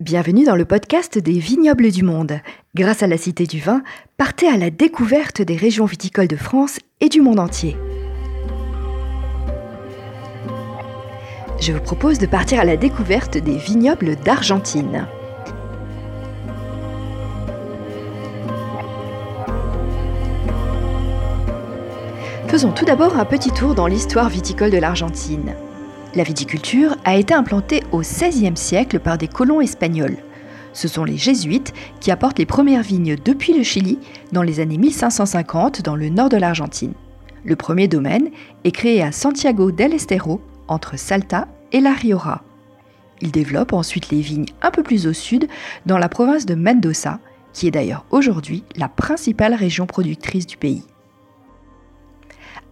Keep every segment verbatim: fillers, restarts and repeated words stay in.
Bienvenue dans le podcast des Vignobles du Monde. Grâce à la Cité du Vin, partez à la découverte des régions viticoles de France et du monde entier. Je vous propose de partir à la découverte des vignobles d'Argentine. Faisons tout d'abord un petit tour dans l'histoire viticole de l'Argentine. La viticulture a été implantée au seizième siècle par des colons espagnols. Ce sont les jésuites qui apportent les premières vignes depuis le Chili dans les années mille cinq cent cinquante dans le nord de l'Argentine. Le premier domaine est créé à Santiago del Estero, entre Salta et La Rioja. Il développe ensuite les vignes un peu plus au sud dans la province de Mendoza, qui est d'ailleurs aujourd'hui la principale région productrice du pays.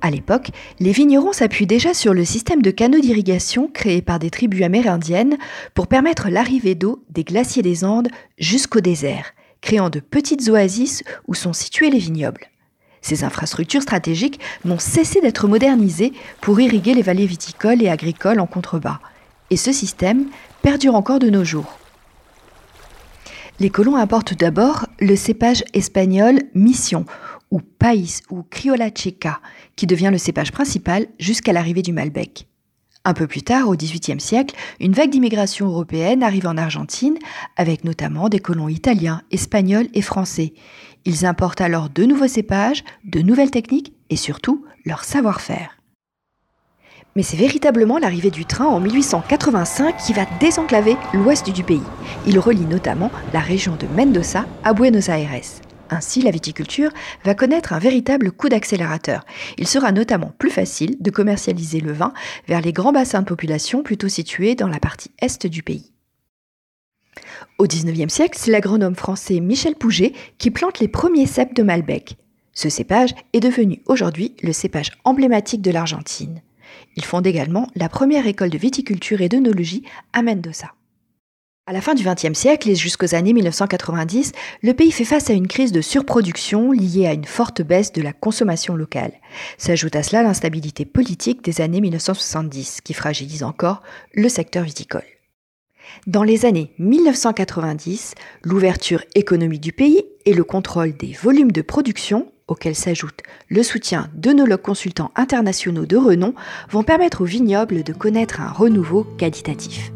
À l'époque, les vignerons s'appuient déjà sur le système de canaux d'irrigation créé par des tribus amérindiennes pour permettre l'arrivée d'eau des glaciers des Andes jusqu'au désert, créant de petites oasis où sont situés les vignobles. Ces infrastructures stratégiques n'ont cessé d'être modernisées pour irriguer les vallées viticoles et agricoles en contrebas. Et ce système perdure encore de nos jours. Les colons apportent d'abord le cépage espagnol mission, ou País, ou Criolla Chica, qui devient le cépage principal jusqu'à l'arrivée du Malbec. Un peu plus tard, au dix-huitième siècle, une vague d'immigration européenne arrive en Argentine, avec notamment des colons italiens, espagnols et français. Ils importent alors de nouveaux cépages, de nouvelles techniques et surtout leur savoir-faire. Mais c'est véritablement l'arrivée du train en mille huit cent quatre-vingt-cinq qui va désenclaver l'ouest du pays. Il relie notamment la région de Mendoza à Buenos Aires. Ainsi, la viticulture va connaître un véritable coup d'accélérateur. Il sera notamment plus facile de commercialiser le vin vers les grands bassins de population plutôt situés dans la partie est du pays. Au dix-neuvième siècle, c'est l'agronome français Michel Pouget qui plante les premiers cèpes de Malbec. Ce cépage est devenu aujourd'hui le cépage emblématique de l'Argentine. Ils fondent également la première école de viticulture et d'œnologie à Mendoza. À la fin du vingtième siècle et jusqu'aux années mille neuf cent quatre-vingt-dix, le pays fait face à une crise de surproduction liée à une forte baisse de la consommation locale. S'ajoute à cela l'instabilité politique des années mille neuf cent soixante-dix, qui fragilise encore le secteur viticole. Dans les années mille neuf cent quatre-vingt-dix, l'ouverture économique du pays et le contrôle des volumes de production, auxquels s'ajoute le soutien d'œnologues consultants internationaux de renom, vont permettre aux vignobles de connaître un renouveau qualitatif.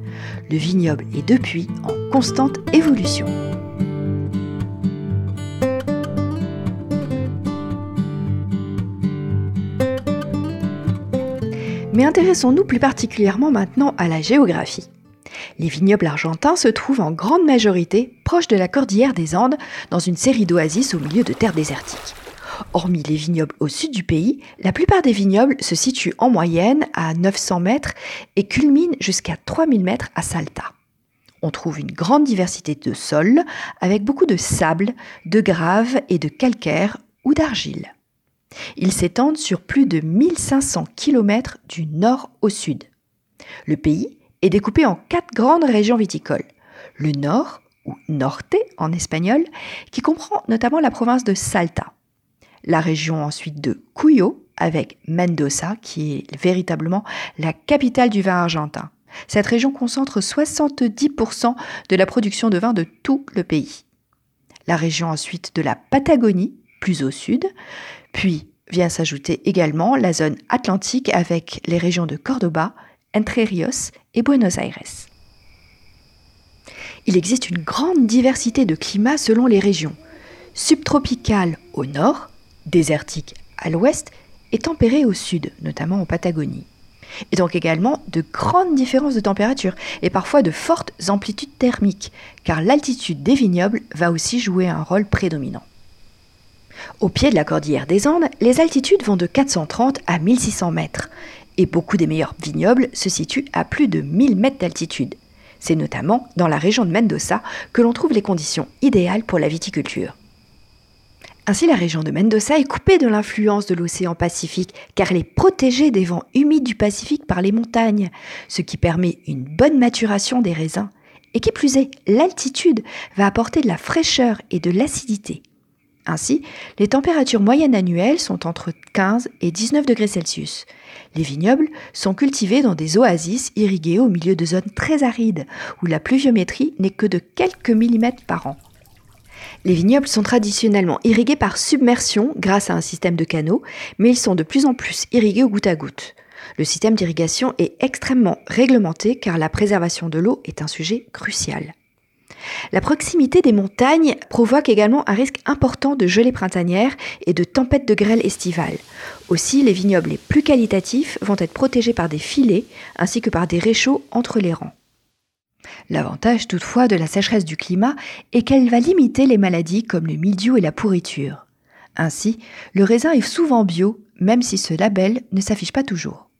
Le vignoble est depuis en constante évolution. Mais intéressons-nous plus particulièrement maintenant à la géographie. Les vignobles argentins se trouvent en grande majorité proches de la cordillère des Andes, dans une série d'oasis au milieu de terres désertiques. Hormis les vignobles au sud du pays, la plupart des vignobles se situent en moyenne à neuf cents mètres et culminent jusqu'à trois mille mètres à Salta. On trouve une grande diversité de sols avec beaucoup de sable, de graves et de calcaire ou d'argile. Ils s'étendent sur plus de mille cinq cents kilomètres du nord au sud. Le pays est découpé en quatre grandes régions viticoles. Le nord, ou norte en espagnol, qui comprend notamment la province de Salta. La région ensuite de Cuyo, avec Mendoza, qui est véritablement la capitale du vin argentin. Cette région concentre soixante-dix pour cent de la production de vin de tout le pays. La région ensuite de la Patagonie, plus au sud, puis vient s'ajouter également la zone atlantique avec les régions de Córdoba, Entre Ríos et Buenos Aires. Il existe une grande diversité de climats selon les régions. Subtropicales au nord, désertique à l'ouest et tempéré au sud, notamment en Patagonie. Et donc également de grandes différences de température et parfois de fortes amplitudes thermiques, car l'altitude des vignobles va aussi jouer un rôle prédominant. Au pied de la cordillère des Andes, les altitudes vont de quatre cent trente à mille six cents mètres, et beaucoup des meilleurs vignobles se situent à plus de mille mètres d'altitude. C'est notamment dans la région de Mendoza que l'on trouve les conditions idéales pour la viticulture. Ainsi, la région de Mendoza est coupée de l'influence de l'océan Pacifique, car elle est protégée des vents humides du Pacifique par les montagnes, ce qui permet une bonne maturation des raisins. Et qui plus est, l'altitude va apporter de la fraîcheur et de l'acidité. Ainsi, les températures moyennes annuelles sont entre quinze et dix-neuf degrés Celsius. Les vignobles sont cultivés dans des oasis irriguées au milieu de zones très arides, où la pluviométrie n'est que de quelques millimètres par an. Les vignobles sont traditionnellement irrigués par submersion grâce à un système de canaux, mais ils sont de plus en plus irrigués au goutte à goutte. Le système d'irrigation est extrêmement réglementé car la préservation de l'eau est un sujet crucial. La proximité des montagnes provoque également un risque important de gelées printanières et de tempêtes de grêle estivales. Aussi, les vignobles les plus qualitatifs vont être protégés par des filets ainsi que par des réchauds entre les rangs. L'avantage toutefois de la sécheresse du climat est qu'elle va limiter les maladies comme le mildiou et la pourriture. Ainsi, le raisin est souvent bio, même si ce label ne s'affiche pas toujours.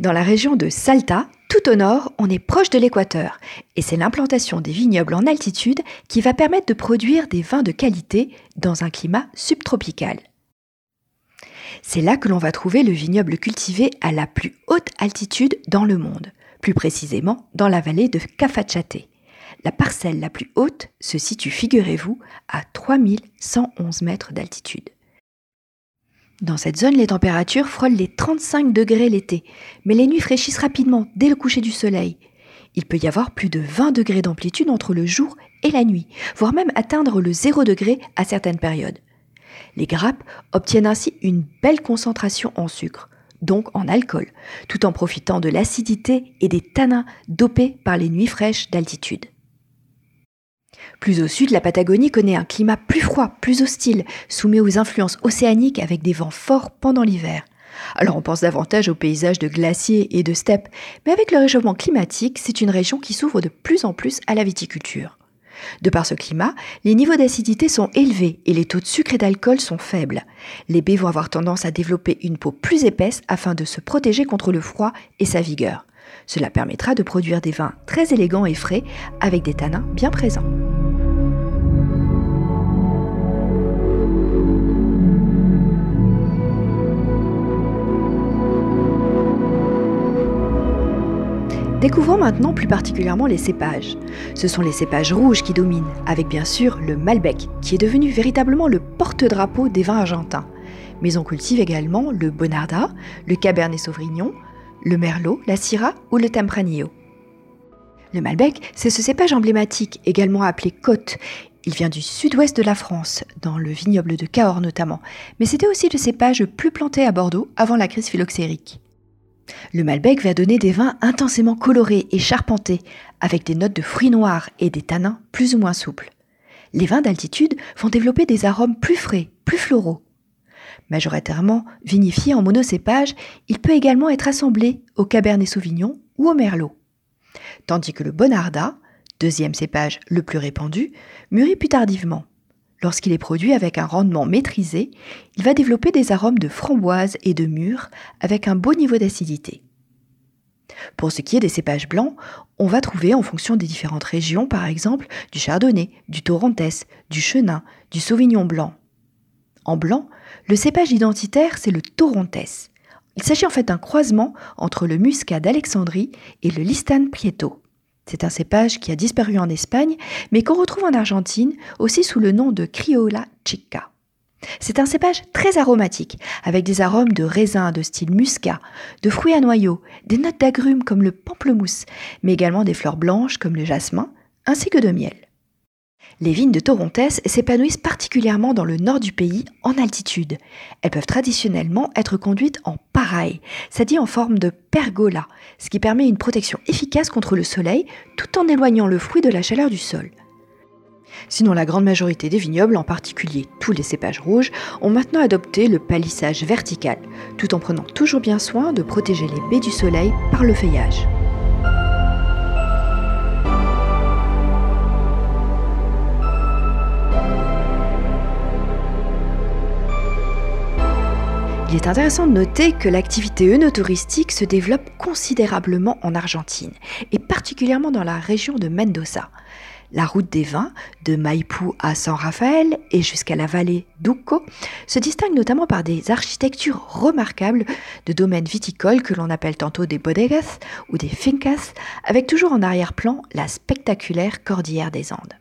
Dans la région de Salta, tout au nord, on est proche de l'équateur et c'est l'implantation des vignobles en altitude qui va permettre de produire des vins de qualité dans un climat subtropical. C'est là que l'on va trouver le vignoble cultivé à la plus haute altitude dans le monde, plus précisément dans la vallée de Cafayate. La parcelle la plus haute se situe, figurez-vous, à trois mille cent onze mètres d'altitude. Dans cette zone, les températures frôlent les trente-cinq degrés l'été, mais les nuits fraîchissent rapidement dès le coucher du soleil. Il peut y avoir plus de vingt degrés d'amplitude entre le jour et la nuit, voire même atteindre le zéro degré à certaines périodes. Les grappes obtiennent ainsi une belle concentration en sucre, donc en alcool, tout en profitant de l'acidité et des tanins dopés par les nuits fraîches d'altitude. Plus au sud, la Patagonie connaît un climat plus froid, plus hostile, soumis aux influences océaniques avec des vents forts pendant l'hiver. Alors on pense davantage aux paysages de glaciers et de steppes, mais avec le réchauffement climatique, c'est une région qui s'ouvre de plus en plus à la viticulture. De par ce climat, les niveaux d'acidité sont élevés et les taux de sucre et d'alcool sont faibles. Les baies vont avoir tendance à développer une peau plus épaisse afin de se protéger contre le froid et sa vigueur. Cela permettra de produire des vins très élégants et frais avec des tanins bien présents. Découvrons maintenant plus particulièrement les cépages. Ce sont les cépages rouges qui dominent, avec bien sûr le Malbec, qui est devenu véritablement le porte-drapeau des vins argentins. Mais on cultive également le Bonarda, le Cabernet Sauvignon, le Merlot, la Syrah ou le Tempranillo. Le Malbec, c'est ce cépage emblématique, également appelé Côte. Il vient du sud-ouest de la France, dans le vignoble de Cahors notamment, mais c'était aussi le cépage le plus planté à Bordeaux avant la crise phylloxérique. Le Malbec va donner des vins intensément colorés et charpentés, avec des notes de fruits noirs et des tanins plus ou moins souples. Les vins d'altitude vont développer des arômes plus frais, plus floraux. Majoritairement vinifié en monocépage, il peut également être assemblé au Cabernet Sauvignon ou au Merlot. Tandis que le Bonarda, deuxième cépage le plus répandu, mûrit plus tardivement. Lorsqu'il est produit avec un rendement maîtrisé, il va développer des arômes de framboise et de mûre avec un beau niveau d'acidité. Pour ce qui est des cépages blancs, on va trouver en fonction des différentes régions, par exemple, du chardonnay, du torrontés, du chenin, du sauvignon blanc. En blanc, le cépage identitaire, c'est le torrontés. Il s'agit en fait d'un croisement entre le muscat d'Alexandrie et le Listan Prieto. C'est un cépage qui a disparu en Espagne, mais qu'on retrouve en Argentine, aussi sous le nom de Criolla Chica. C'est un cépage très aromatique, avec des arômes de raisin de style muscat, de fruits à noyaux, des notes d'agrumes comme le pamplemousse, mais également des fleurs blanches comme le jasmin, ainsi que de miel. Les vignes de Torrontés s'épanouissent particulièrement dans le nord du pays, en altitude. Elles peuvent traditionnellement être conduites en parae, c'est-à-dire en forme de pergola, ce qui permet une protection efficace contre le soleil tout en éloignant le fruit de la chaleur du sol. Sinon, la grande majorité des vignobles, en particulier tous les cépages rouges, ont maintenant adopté le palissage vertical, tout en prenant toujours bien soin de protéger les baies du soleil par le feuillage. Il est intéressant de noter que l'activité œnotouristique se développe considérablement en Argentine, et particulièrement dans la région de Mendoza. La route des vins, de Maipú à San Rafael et jusqu'à la vallée d'Uco, se distingue notamment par des architectures remarquables de domaines viticoles que l'on appelle tantôt des bodegas ou des fincas, avec toujours en arrière-plan la spectaculaire cordillère des Andes.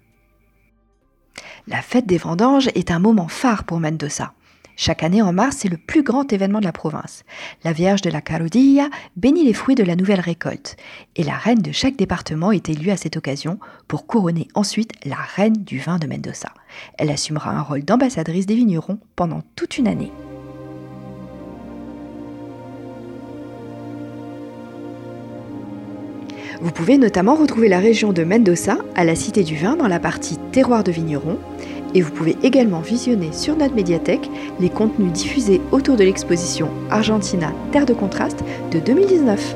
La fête des vendanges est un moment phare pour Mendoza. Chaque année, en mars, c'est le plus grand événement de la province. La Vierge de la Carodilla bénit les fruits de la nouvelle récolte. Et la reine de chaque département est élue à cette occasion pour couronner ensuite la reine du vin de Mendoza. Elle assumera un rôle d'ambassadrice des vignerons pendant toute une année. Vous pouvez notamment retrouver la région de Mendoza à la Cité du Vin dans la partie terroir de vignerons. Et vous pouvez également visionner sur notre médiathèque les contenus diffusés autour de l'exposition Argentina, Terre de Contraste de deux mille dix-neuf.